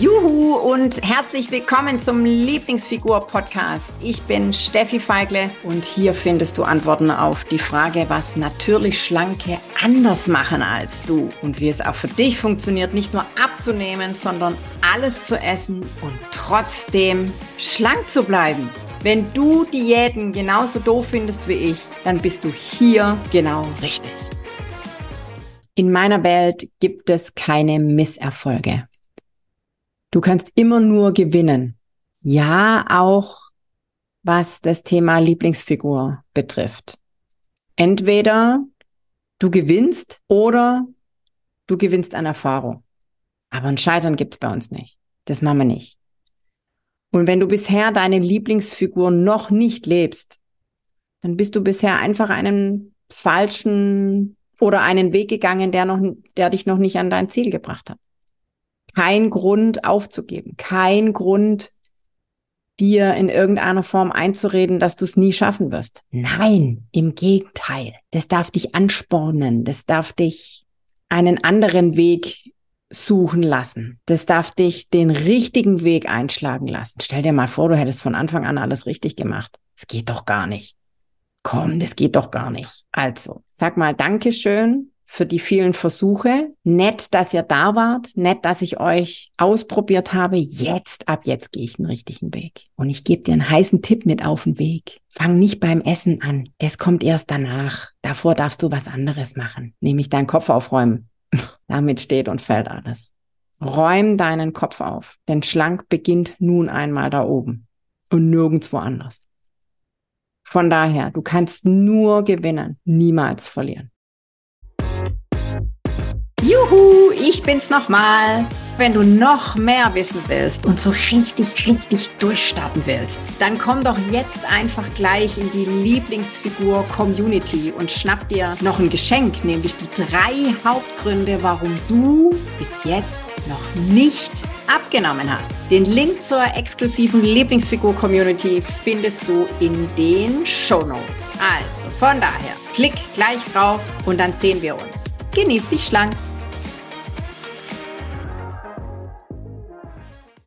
Juhu und herzlich willkommen zum Lieblingsfigur-Podcast. Ich bin Steffi Feigle und hier findest du Antworten auf die Frage, was natürlich Schlanke anders machen als du und wie es auch für dich funktioniert, nicht nur abzunehmen, sondern alles zu essen und trotzdem schlank zu bleiben. Wenn du Diäten genauso doof findest wie ich, dann bist du hier genau richtig. In meiner Welt gibt es keine Misserfolge. Du kannst immer nur gewinnen. Ja, auch was das Thema Lieblingsfigur betrifft. Entweder du gewinnst oder du gewinnst an Erfahrung. Aber ein Scheitern gibt's bei uns nicht. Das machen wir nicht. Und wenn du bisher deine Lieblingsfigur noch nicht lebst, dann bist du bisher einfach einen falschen oder einen Weg gegangen, der dich noch nicht an dein Ziel gebracht hat. Kein Grund aufzugeben, kein Grund, dir in irgendeiner Form einzureden, dass du es nie schaffen wirst. Nein, im Gegenteil. Das darf dich anspornen, das darf dich einen anderen Weg suchen lassen. Das darf dich den richtigen Weg einschlagen lassen. Stell dir mal vor, du hättest von Anfang an alles richtig gemacht. Das geht doch gar nicht. Komm, das geht doch gar nicht. Also, sag mal Dankeschön für die vielen Versuche. Nett, dass ihr da wart. Nett, dass ich euch ausprobiert habe. Ab jetzt gehe ich den richtigen Weg. Und ich gebe dir einen heißen Tipp mit auf den Weg. Fang nicht beim Essen an. Das kommt erst danach. Davor darfst du was anderes machen. Nämlich deinen Kopf aufräumen. Damit steht und fällt alles. Räum deinen Kopf auf. Denn schlank beginnt nun einmal da oben. Und nirgendwo anders. Von daher, du kannst nur gewinnen. Niemals verlieren. Juhu, ich bin's nochmal. Wenn du noch mehr wissen willst und so richtig durchstarten willst, dann komm doch jetzt einfach gleich in die Lieblingsfigur Community und schnapp dir noch ein Geschenk, nämlich die 3 Hauptgründe, warum du bis jetzt noch nicht abgenommen hast. Den Link zur exklusiven Lieblingsfigur Community findest du in den SHOWNOTES. Also von daher, klick gleich drauf und dann sehen wir uns. Genieß dich schlank!